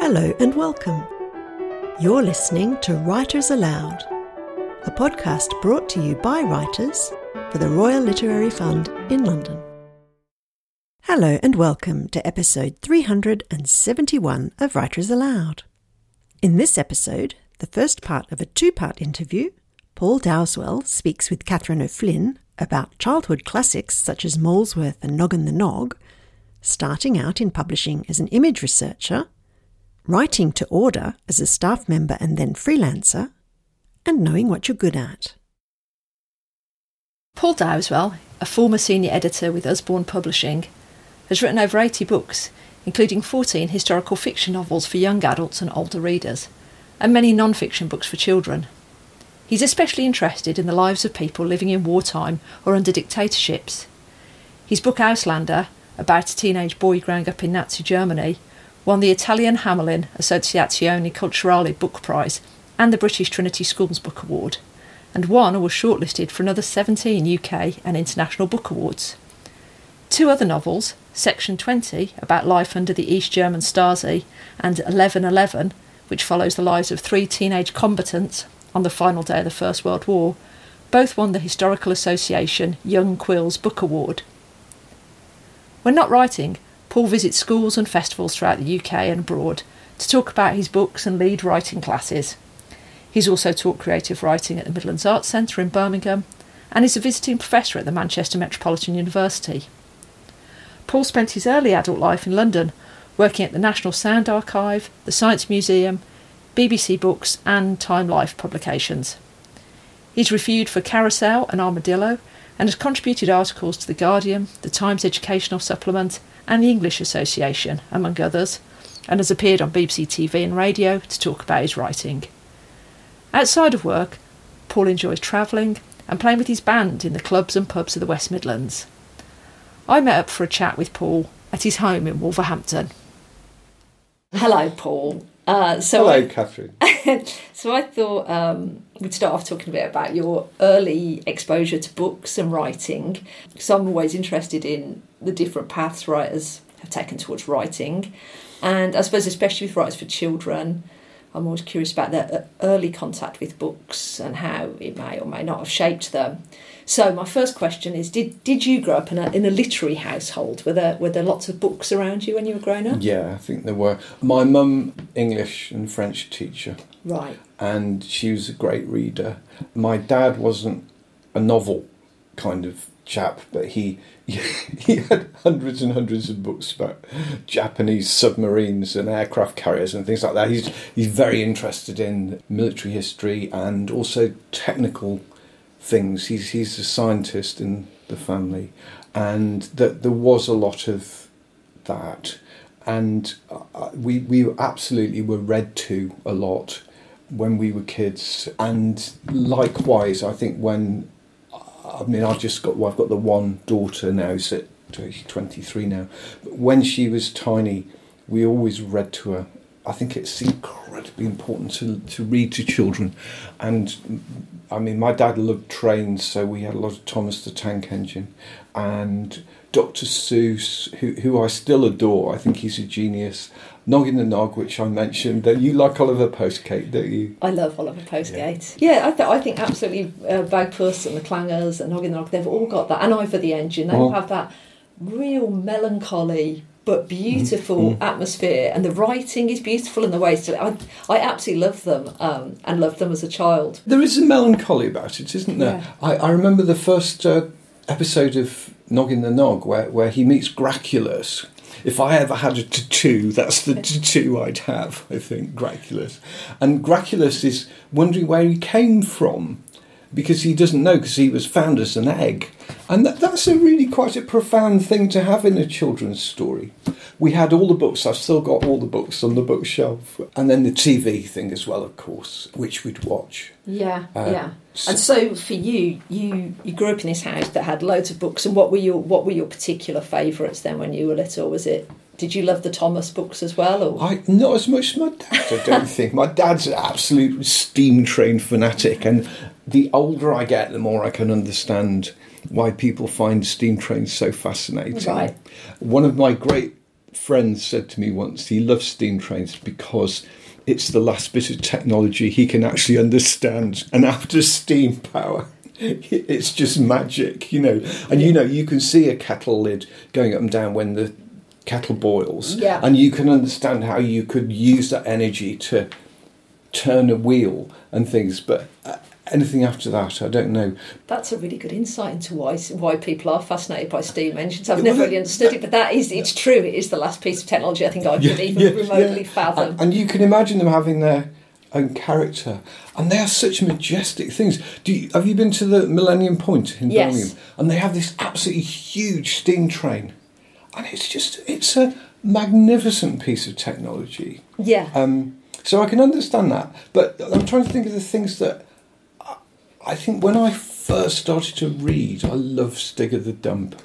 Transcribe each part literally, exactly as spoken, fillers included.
Hello and welcome. You're listening to Writers Aloud, a podcast brought to you by writers for the Royal Literary Fund in London. Hello and welcome to episode three hundred seventy-one of Writers Aloud. In this episode, the first part of a two-part interview, Paul Dowswell speaks with Catherine O'Flynn about childhood classics such as Molesworth and Noggin the Nog, starting out in publishing as an image researcher, writing to order as a staff member and then freelancer, and knowing what you're good at. Paul Dowswell, a former senior editor with Usborne Publishing, has written over eighty books, including fourteen historical fiction novels for young adults and older readers, and many non-fiction books for children. He's especially interested in the lives of people living in wartime or under dictatorships. His book Auslander, about a teenage boy growing up in Nazi Germany, won the Italian Hamelin Associazione Culturali Book Prize and the British Trinity Schools Book Award, and won or was shortlisted for another seventeen U K and international book awards. Two other novels, Section twenty, about life under the East German Stasi, and eleven eleven, which follows the lives of three teenage combatants on the final day of the First World War, both won the Historical Association Young Quills Book Award. When not writing, Paul visits schools and festivals throughout the U K and abroad to talk about his books and lead writing classes. He's also taught creative writing at the Midlands Arts Centre in Birmingham and is a visiting professor at the Manchester Metropolitan University. Paul spent his early adult life in London, working at the National Sound Archive, the Science Museum, B B C Books and Time Life publications. He's reviewed for Carousel and Armadillo and has contributed articles to The Guardian, the Times Educational Supplement and the English Association, among others, and has appeared on B B C T V and radio to talk about his writing. Outside of work, Paul enjoys travelling and playing with his band in the clubs and pubs of the West Midlands. I met up for a chat with Paul at his home in Wolverhampton. Hello, Paul. Uh, so Hello, I, Catherine. So I thought um, we'd start off talking a bit about your early exposure to books and writing, because I'm always interested in the different paths writers have taken towards writing. And I suppose especially with writers for children, I'm always curious about their early contact with books and how it may or may not have shaped them. So my first question is, did did you grow up in a in a literary household? Were there were there lots of books around you when you were growing up? Yeah, I think there were. My mum, English and French teacher. Right. And she was a great reader. My dad wasn't a novel kind of chap, but he he had hundreds and hundreds of books about Japanese submarines and aircraft carriers and things like that. He's he's very interested in military history and also technical things. He's he's a scientist in the family, and that there was a lot of that, and we we absolutely were read to a lot when we were kids. And likewise, I think when I mean I've just got well, I've got the one daughter now, so she's twenty-three now. But when she was tiny, we always read to her. I think it's incredibly important to to read to children, and I mean, my dad loved trains, so we had a lot of Thomas the Tank Engine and Doctor Seuss, who who I still adore. I think he's a genius. Noggin the Nog, which I mentioned. That you like Oliver Postgate, don't you? I love Oliver Postgate. Yeah, yeah I, th- I think absolutely uh, Bagpuss and the Clangers and Noggin the Nog, they've all got that. And Ivor the Engine, they all oh. have that real melancholy but beautiful mm-hmm. atmosphere, and the writing is beautiful, and the ways to I, I absolutely love them um, and loved them as a child. There is a melancholy about it, isn't there? Yeah. I, I remember the first uh, episode of Noggin the Nog where, where he meets Graculus. If I ever had a tattoo, that's the tattoo I'd have, I think, Graculus. And Graculus is wondering where he came from, because he doesn't know, because he was found as an egg. And that, that's a really quite a profound thing to have in a children's story. We had all the books. I've still got all the books on the bookshelf. And then the T V thing as well, of course, which we'd watch. Yeah, uh, yeah. So, and so for you, you, you grew up in this house that had loads of books. And what were your what were your particular favourites then when you were little? Was it... Did you love the Thomas books as well? Or? I, not as much as my dad, I don't think. My dad's an absolute steam train fanatic, and the older I get, the more I can understand why people find steam trains so fascinating. Right. One of my great friend said to me once he loves steam trains because it's the last bit of technology he can actually understand. And after steam power, it's just magic, you know. And, you know, you can see a kettle lid going up and down when the kettle boils. Yeah. And you can understand how you could use that energy to turn a wheel and things. But anything after that, I don't know. That's a really good insight into why why people are fascinated by steam engines. I've never really understood it, but that is, it's true. It is the last piece of technology I think I could yeah, even yeah, remotely yeah. fathom. And, and you can imagine them having their own character, and they are such majestic things. Do you, have you been to the Millennium Point in yes. Birmingham? And they have this absolutely huge steam train, and it's just it's a magnificent piece of technology. Yeah. Um. So I can understand that, but I'm trying to think of the things that. I think when I first started to read, I loved Stig of the Dump.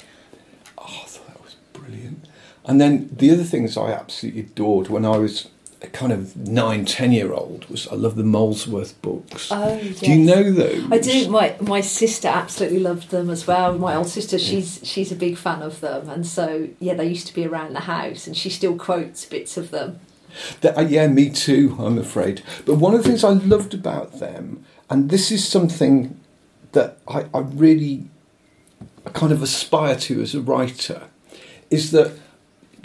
Oh, I thought that was brilliant. And then the other things I absolutely adored when I was a kind of nine, ten-year-old was I loved the Molesworth books. Oh, yes. Do you know those? I do. My my sister absolutely loved them as well. My old sister, she's she's a big fan of them. And so, yeah, they used to be around the house and she still quotes bits of them. That, yeah, me too, I'm afraid. But one of the things I loved about them, and this is something that I, I really kind of aspire to as a writer, is that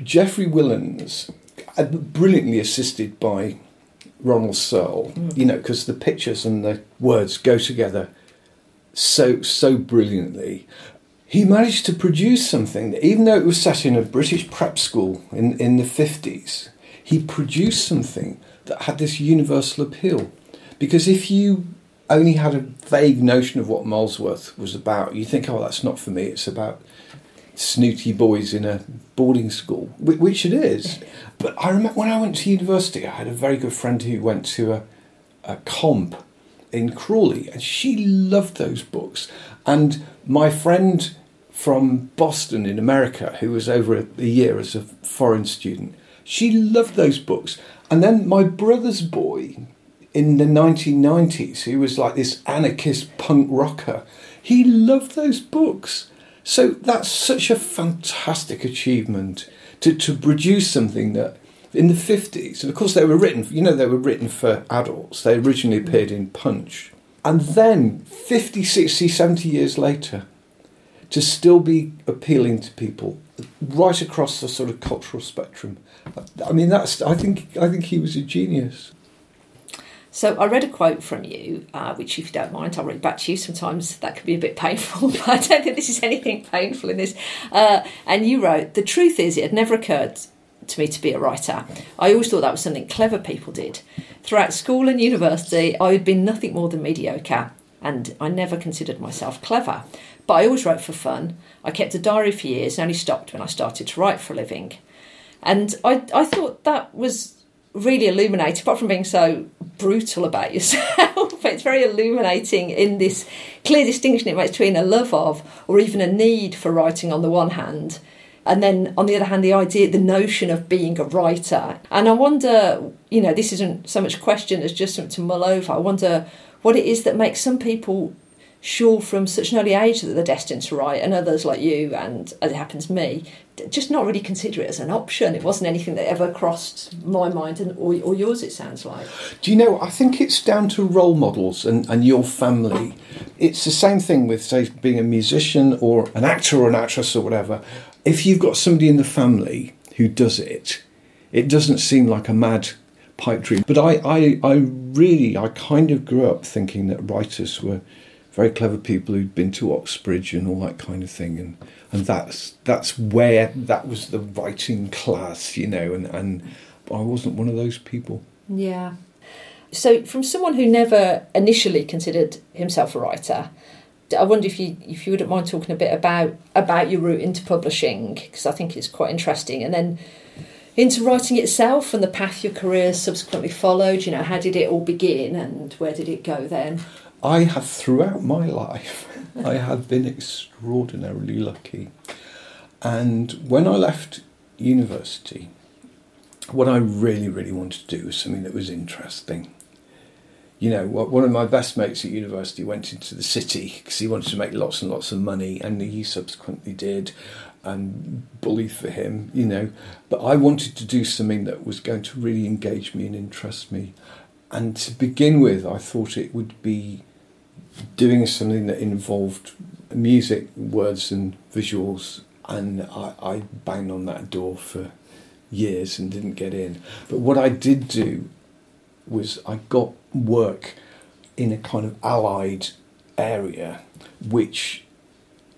Geoffrey Willans, brilliantly assisted by Ronald Searle, mm. you know, because the pictures and the words go together so, so brilliantly. He managed to produce something that, even though it was set in a British prep school in, in the fifties, he produced something that had this universal appeal. Because if you only had a vague notion of what Molesworth was about, you think, oh, that's not for me. It's about snooty boys in a boarding school, which it is. But I remember when I went to university, I had a very good friend who went to a, a comp in Crawley, and she loved those books. And my friend from Boston in America, who was over a, a year as a foreign student, she loved those books. And then my brother's boy in the nineteen nineties, he was like this anarchist punk rocker. He loved those books. So that's such a fantastic achievement to, to produce something that in the fifties, and of course they were written, you know, they were written for adults. They originally appeared in Punch. And then fifty, sixty, seventy years later, to still be appealing to people right across the sort of cultural spectrum. I mean, that's, I think, I think he was a genius. So I read a quote from you, uh, which if you don't mind, I'll read back to you. Sometimes that can be a bit painful, but I don't think this is anything painful in this. Uh, and you wrote, "The truth is it had never occurred to me to be a writer. I always thought that was something clever people did. Throughout school and university, I had been nothing more than mediocre, and I never considered myself clever. But I always wrote for fun. I kept a diary for years and only stopped when I started to write for a living." And I, I thought that was really illuminating, apart from being so brutal about yourself. It's very illuminating in this clear distinction it makes between a love of or even a need for writing on the one hand, and then on the other hand the idea, the notion of being a writer. And I wonder, you know, this isn't so much a question as just something to mull over. I wonder what it is that makes some people sure from such an early age that they're destined to write, and others like you, and as it happens me, just not really consider it as an option. It wasn't anything that ever crossed my mind, and or, or yours, it sounds like. Do you know, I think it's down to role models and, and your family. It's the same thing with, say, being a musician or an actor or an actress or whatever. If you've got somebody in the family who does it, it doesn't seem like a mad pipe dream. But I, I, I really, I kind of grew up thinking that writers were very clever people who'd been to Oxbridge and all that kind of thing, and, and that's that's where that was the writing class, you know, and, and I wasn't one of those people. Yeah. So from someone who never initially considered himself a writer, I wonder if you if you wouldn't mind talking a bit about about your route into publishing, because I think it's quite interesting, and then into writing itself and the path your career subsequently followed. You know, how did it all begin and where did it go then? I have, throughout my life, I have been extraordinarily lucky. And when I left university, what I really, really wanted to do was something that was interesting. You know, one of my best mates at university went into the city because he wanted to make lots and lots of money, and he subsequently did. and bully for him, you know. But I wanted to do something that was going to really engage me and interest me. And to begin with, I thought it would be doing something that involved music, words and visuals. And I, I banged on that door for years and didn't get in. But what I did do was I got work in a kind of allied area, which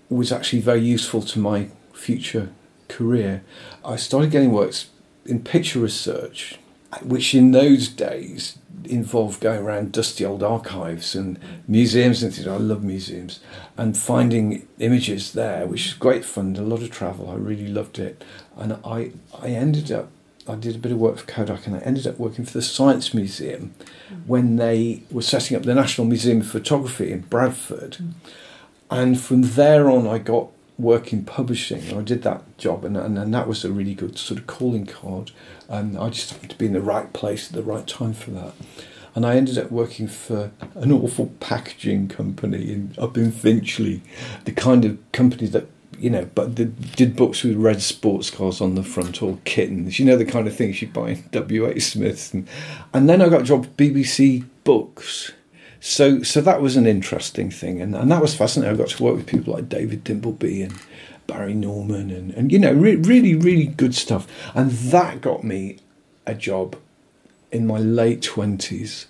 was actually very useful to my future career. I started getting work in picture research, which in those days involved going around dusty old archives and museums and things. I love museums. And finding images there, which is great fun, a lot of travel. I really loved it. And I, I ended up, I did a bit of work for Kodak, and I ended up working for the Science Museum when they were setting up the National Museum of Photography in Bradford. Mm. And from there on, I got work in publishing. I did that job, and, and, and that was a really good sort of calling card. And I just happened to be in the right place at the right time for that. And I ended up working for an awful packaging company in, up in Finchley, the kind of company that, you know, but the, did books with red sports cars on the front, or kittens, you know, the kind of things you buy in W H Smith's. And, and then I got a job at B B C Books. So so that was an interesting thing, and, and that was fascinating. I got to work with people like David Dimbleby and Barry Norman and, and you know, re- really, really good stuff. And that got me a job in my late twenties,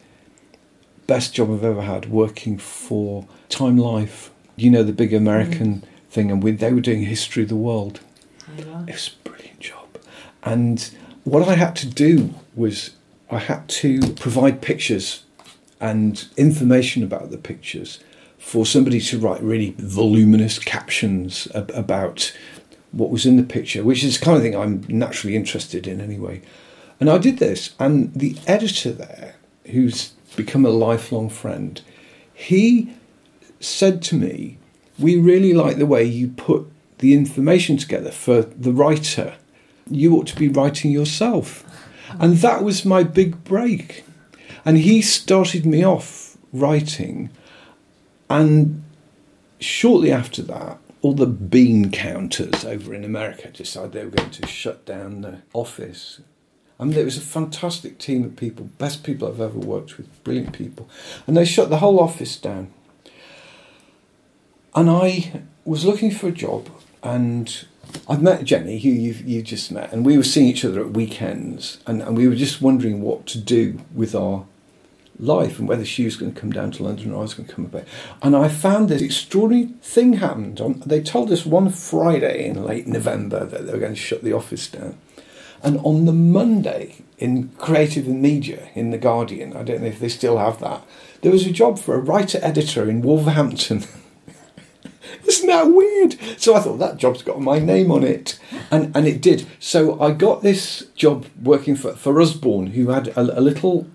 best job I've ever had, working for Time Life, you know, the big American mm. thing, and we, they were doing History of the World. I know. It was a brilliant job. And what I had to do was I had to provide pictures and information about the pictures for somebody to write really voluminous captions ab- about what was in the picture, which is the kind of thing I'm naturally interested in anyway. And I did this, and the editor there, who's become a lifelong friend, he said to me, "We really like the way you put the information together for the writer. You ought to be writing yourself." And that was my big break. And he started me off writing, and shortly after that, all the bean counters over in America decided they were going to shut down the office. I mean, there was a fantastic team of people, best people I've ever worked with, brilliant people, and they shut the whole office down. And I was looking for a job, and I'd met Jenny, who you've, you just met, and we were seeing each other at weekends, and, and we were just wondering what to do with our life and whether she was going to come down to London or I was going to come back. And I found this extraordinary thing happened. On, they told us one Friday in late November that they were going to shut the office down. And on the Monday, in Creative and Media, in The Guardian, I don't know if they still have that, there was a job for a writer-editor in Wolverhampton. Isn't that weird? So I thought, that job's got my name on it. And and it did. So I got this job working for, for Usborne, who had a, a little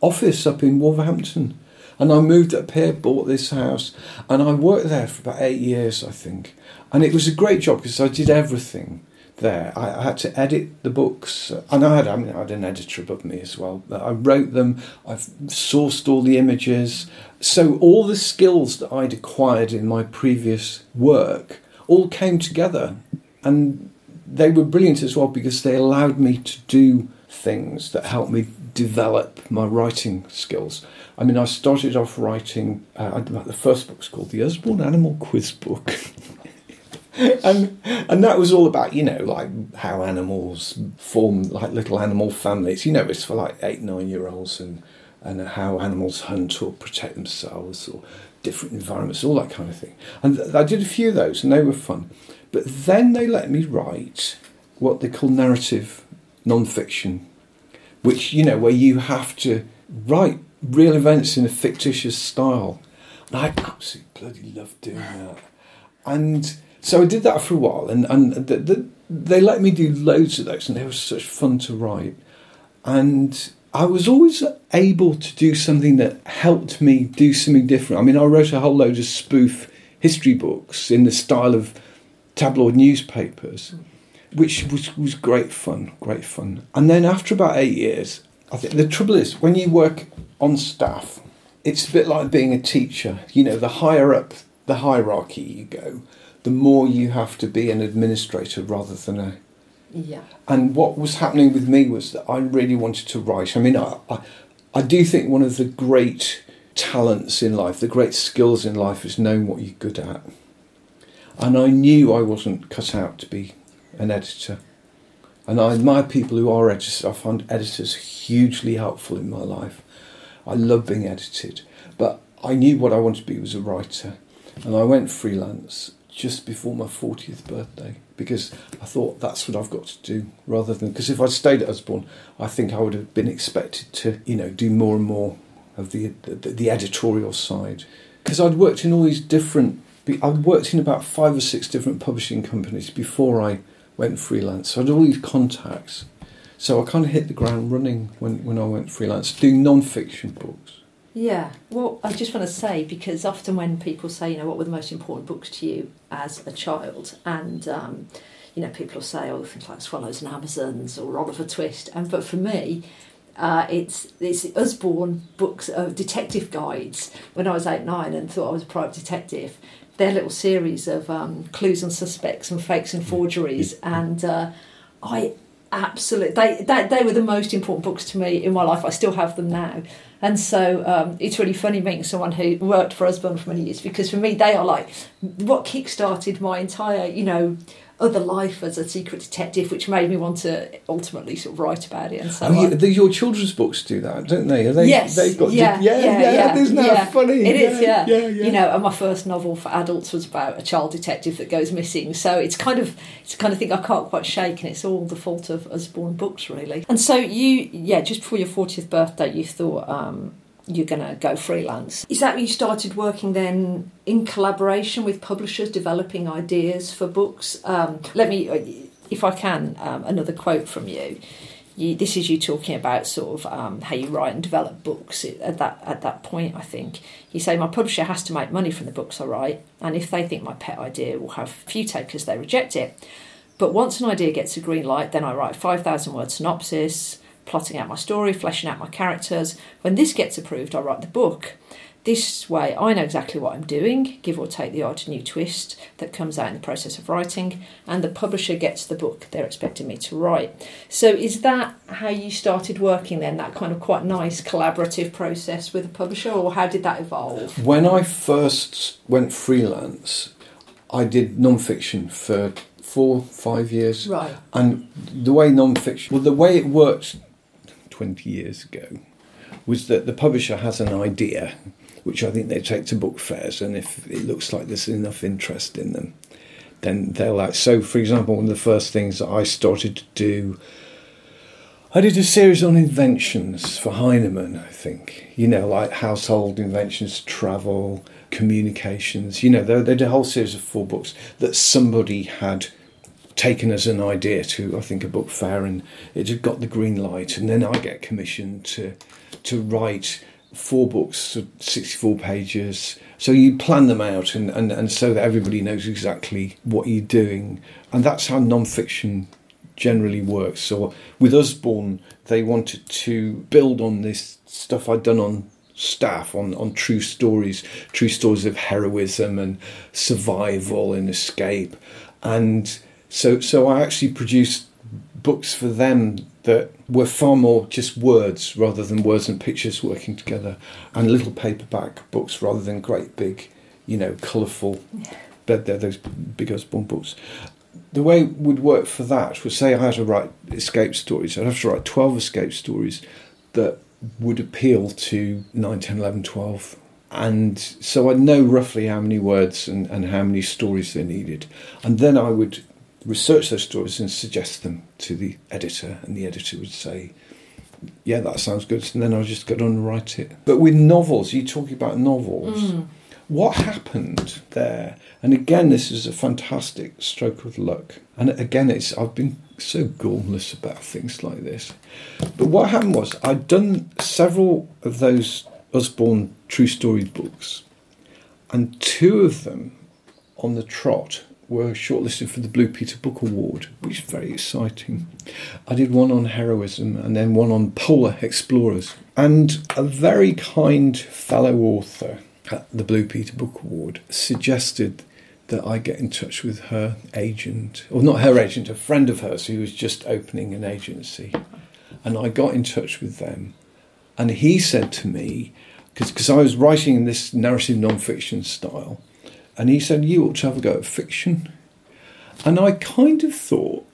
office up in Wolverhampton. And I moved up here, bought this house, and I worked there for about eight years, I think. And it was a great job because I did everything there. I, I had to edit the books, and I had, I mean, I had an editor above me as well. I wrote them, I've sourced all the images. So all the skills that I'd acquired in my previous work all came together, and they were brilliant as well because they allowed me to do things that helped me develop my writing skills. I mean, I started off writing, uh, the first book's called The Usborne Animal Quiz Book. And and that was all about, you know, like how animals form, like little animal families. You know, it's for like eight, nine-year-olds, and and how animals hunt or protect themselves or different environments, all that kind of thing. And th- I did a few of those, and they were fun. But then they let me write what they call narrative non-fiction, which, you know, where you have to write real events in a fictitious style. And I absolutely bloody loved doing that. And so I did that for a while, and, and the, the, they let me do loads of those, and they were such fun to write. And I was always able to do something that helped me do something different. I mean, I wrote a whole load of spoof history books in the style of tabloid newspapers, which was, was great fun, great fun. And then after about eight years, I think the trouble is, when you work on staff, it's a bit like being a teacher. You know, the higher up the hierarchy you go, the more you have to be an administrator rather than a... Yeah. And what was happening with me was that I really wanted to write. I mean, I, I, I do think one of the great talents in life, the great skills in life, is knowing what you're good at. And I knew I wasn't cut out to be an editor. And I admire people who are editors. I find editors hugely helpful in my life. I love being edited. But I knew what I wanted to be was a writer. And I went freelance just before my fortieth birthday because I thought that's what I've got to do rather than... Because if I'd stayed at Usborne, I think I would have been expected to, you know, do more and more of the the, the editorial side. Because I'd worked in all these different... I'd worked in about five or six different publishing companies before I... went freelance, so I had all these contacts. So I kind of hit the ground running when, when I went freelance, doing non-fiction books. Yeah, well, I just want to say, because often when people say, you know, what were the most important books to you as a child, and, um, you know, people will say, oh, things like Swallows and Amazons or Oliver Twist, and but for me, uh, it's, it's Usborne books of detective guides. When I was eight, nine and thought I was a private detective, their little series of um, clues and suspects and fakes and forgeries, and uh, I absolutely they, they they were the most important books to me in my life. I still have them now, and so um, it's really funny meeting someone who worked for Usborne for many years, because for me they are like what kick-started my entire, you know, other life as a secret detective, which made me want to ultimately sort of write about it. And so oh, yeah, the, your children's books do that, don't they? Are they yes, they've got yeah, di- yeah, yeah, yeah, yeah. Isn't that yeah. funny? It yeah, is, yeah. Yeah, yeah. You know, and my first novel for adults was about a child detective that goes missing. So it's kind of it's the kind of thing I can't quite shake, and it's all the fault of Usborne books, really. And so you, yeah, just before your fortieth birthday, you thought um, you're going to go freelance. Is that when you started working then? In collaboration with publishers, developing ideas for books. Um, let me, if I can, um, another quote from you. you. This is you talking about sort of um, how you write and develop books at that at that point, I think. You say, my publisher has to make money from the books I write, and if they think my pet idea will have few takers, they reject it. But once an idea gets a green light, then I write a five thousand word synopsis, plotting out my story, fleshing out my characters. When this gets approved, I write the book. This way, I know exactly what I'm doing, give or take the odd new twist that comes out in the process of writing, and the publisher gets the book they're expecting me to write. So is that how you started working then, that kind of quite nice collaborative process with a publisher, or how did that evolve? When I first went freelance, I did non-fiction for four, five years. Right. And the way non-fiction, well, the way it worked twenty years ago was that the publisher has an idea, which I think they take to book fairs, and if it looks like there's enough interest in them, then they'll like... So, for example, one of the first things that I started to do, I did a series on inventions for Heinemann, I think. You know, like household inventions, travel, communications. You know, they, they did a whole series of four books that somebody had taken as an idea to, I think, a book fair, and it had got the green light. And then I get commissioned to to write... four books, sixty-four pages. So you plan them out and, and, and so that everybody knows exactly what you're doing. And that's how non-fiction generally works. So with Usborne, they wanted to build on this stuff I'd done on staff, on, on true stories, true stories of heroism and survival and escape. And so, so I actually produced books for them that were far more just words rather than words and pictures working together, and little paperback books rather than great big, you know, colourful, they're, they're those big Usborne books. The way it would work for that was, say I had to write escape stories, I'd have to write twelve escape stories that would appeal to nine, ten, eleven, twelve. And so I'd know roughly how many words and, and how many stories they needed. And then I would research those stories and suggest them to the editor, and the editor would say, yeah, that sounds good, and then I'll just go on and write it. But with novels, you're talking about novels. Mm. What happened there, and again, this is a fantastic stroke of luck, and again, it's I've been so gormless about things like this, but what happened was I'd done several of those Usborne true story books, and two of them on the trot were shortlisted for the Blue Peter Book Award, which is very exciting. I did one on heroism and then one on polar explorers. And a very kind fellow author at the Blue Peter Book Award suggested that I get in touch with her agent, or not her agent, a friend of hers who was just opening an agency. And I got in touch with them. And he said to me, because I was writing in this narrative non-fiction style, and he said, you ought to have a go at fiction. And I kind of thought,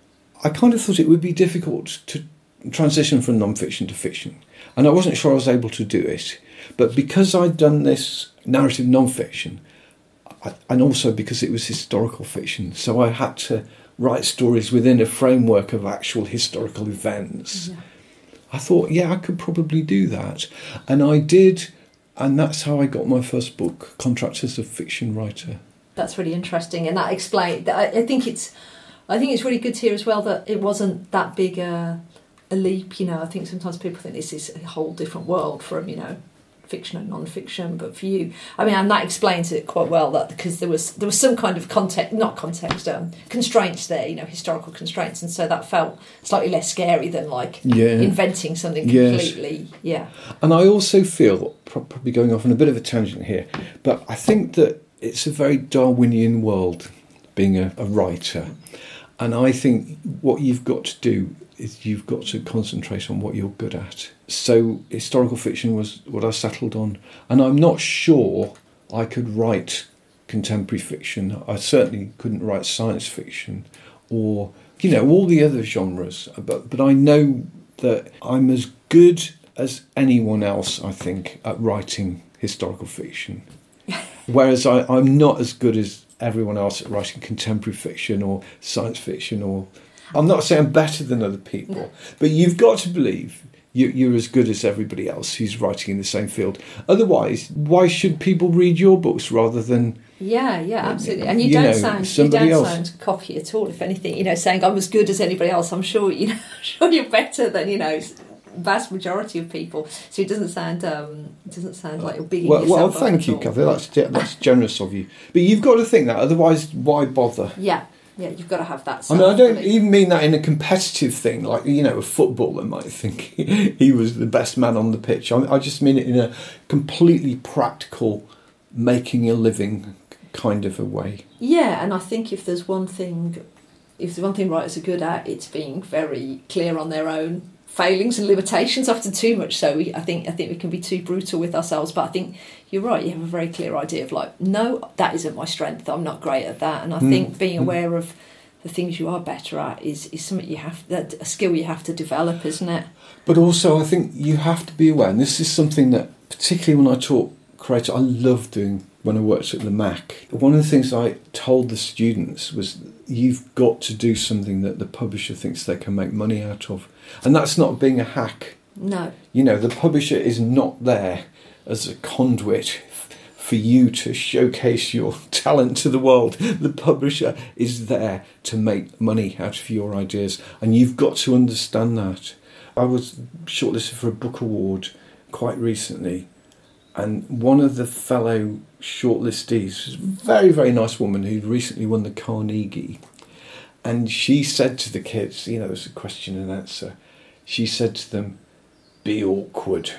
I kind of thought it would be difficult to transition from non-fiction to fiction. And I wasn't sure I was able to do it. But because I'd done this narrative non-fiction, I, and also because it was historical fiction, so I had to write stories within a framework of actual historical events. Yeah. I thought, yeah, I could probably do that. And I did, and that's how I got my first book, Contract as a Fiction Writer. That's really interesting, and that explained. I, I think it's, I think it's really good to hear as well that it wasn't that big a, a leap. You know, I think sometimes people think this is a whole different world from, you know, fiction and non-fiction. But for you, I mean, and that explains it quite well. That because there was there was some kind of context, not context, um, constraints there. You know, historical constraints, and so that felt slightly less scary than like yeah. inventing something completely. Yes. Yeah. And I also feel, probably going off on a bit of a tangent here, but I think that it's a very Darwinian world, being a, a writer. And I think what you've got to do is you've got to concentrate on what you're good at. So historical fiction was what I settled on. And I'm not sure I could write contemporary fiction. I certainly couldn't write science fiction or, you know, all the other genres. But, but I know that I'm as good as anyone else, I think, at writing historical fiction. Whereas I, I'm not as good as everyone else at writing contemporary fiction or science fiction, or I'm not saying better than other people, no. But you've got to believe you, you're as good as everybody else who's writing in the same field. Otherwise, why should people read your books rather than? Yeah, yeah, absolutely. And you, you don't know, sound you don't else. sound cocky at all. If anything, you know, saying I'm as good as anybody else. I'm sure you know, sure you're better than you know. Vast majority of people, so it doesn't sound um, it doesn't sound like you're beating well, yourself well, thank you, Cathy. That's that's generous of you. But you've got to think that, otherwise, why bother? Yeah, yeah, you've got to have that. I mean, I don't even mean that in a competitive thing, like you know, a footballer might think he was the best man on the pitch. I, I just mean it in a completely practical, making a living kind of a way. Yeah, and I think if there's one thing, if there's one thing writers are good at, it's being very clear on their own failings and limitations, often too much so. We, I think I think we can be too brutal with ourselves, but I think you're right, you have a very clear idea of like, no, that isn't my strength, I'm not great at that. And I mm. think being aware of the things you are better at is, is something you have, that a skill you have to develop, isn't it? But also I think you have to be aware, and this is something that particularly when I taught creative, I love doing when I worked at the Mac. One of the things I told the students was, you've got to do something that the publisher thinks they can make money out of. And that's not being a hack. No. You know, the publisher is not there as a conduit f- for you to showcase your talent to the world. The publisher is there to make money out of your ideas. And you've got to understand that. I was shortlisted for a book award quite recently. And one of the fellow shortlistees was a very, very nice woman who'd recently won the Carnegie. And she said to the kids, you know, it was a question and answer. She said to them, be awkward.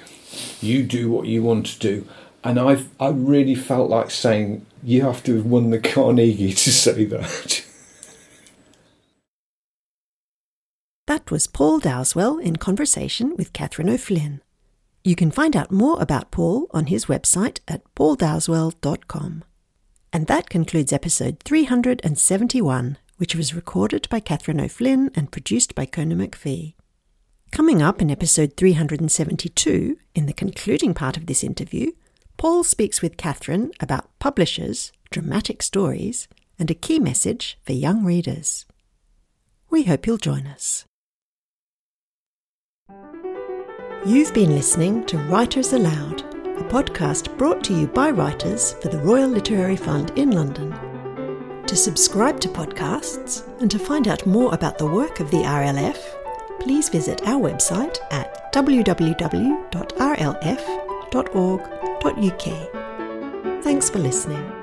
You do what you want to do. And I've, I really felt like saying, you have to have won the Carnegie to say that. That was Paul Dowswell in conversation with Catherine O'Flynn. You can find out more about Paul on his website at paul dowswell dot com. And that concludes episode three hundred seventy-one, which was recorded by Catherine O'Flynn and produced by Kona McPhee. Coming up in episode three hundred seventy-two, in the concluding part of this interview, Paul speaks with Catherine about publishers, dramatic stories, and a key message for young readers. We hope you'll join us. You've been listening to Writers Aloud, a podcast brought to you by writers for the Royal Literary Fund in London. To subscribe to podcasts and to find out more about the work of the R L F, please visit our website at w w w dot r l f dot org dot u k. Thanks for listening.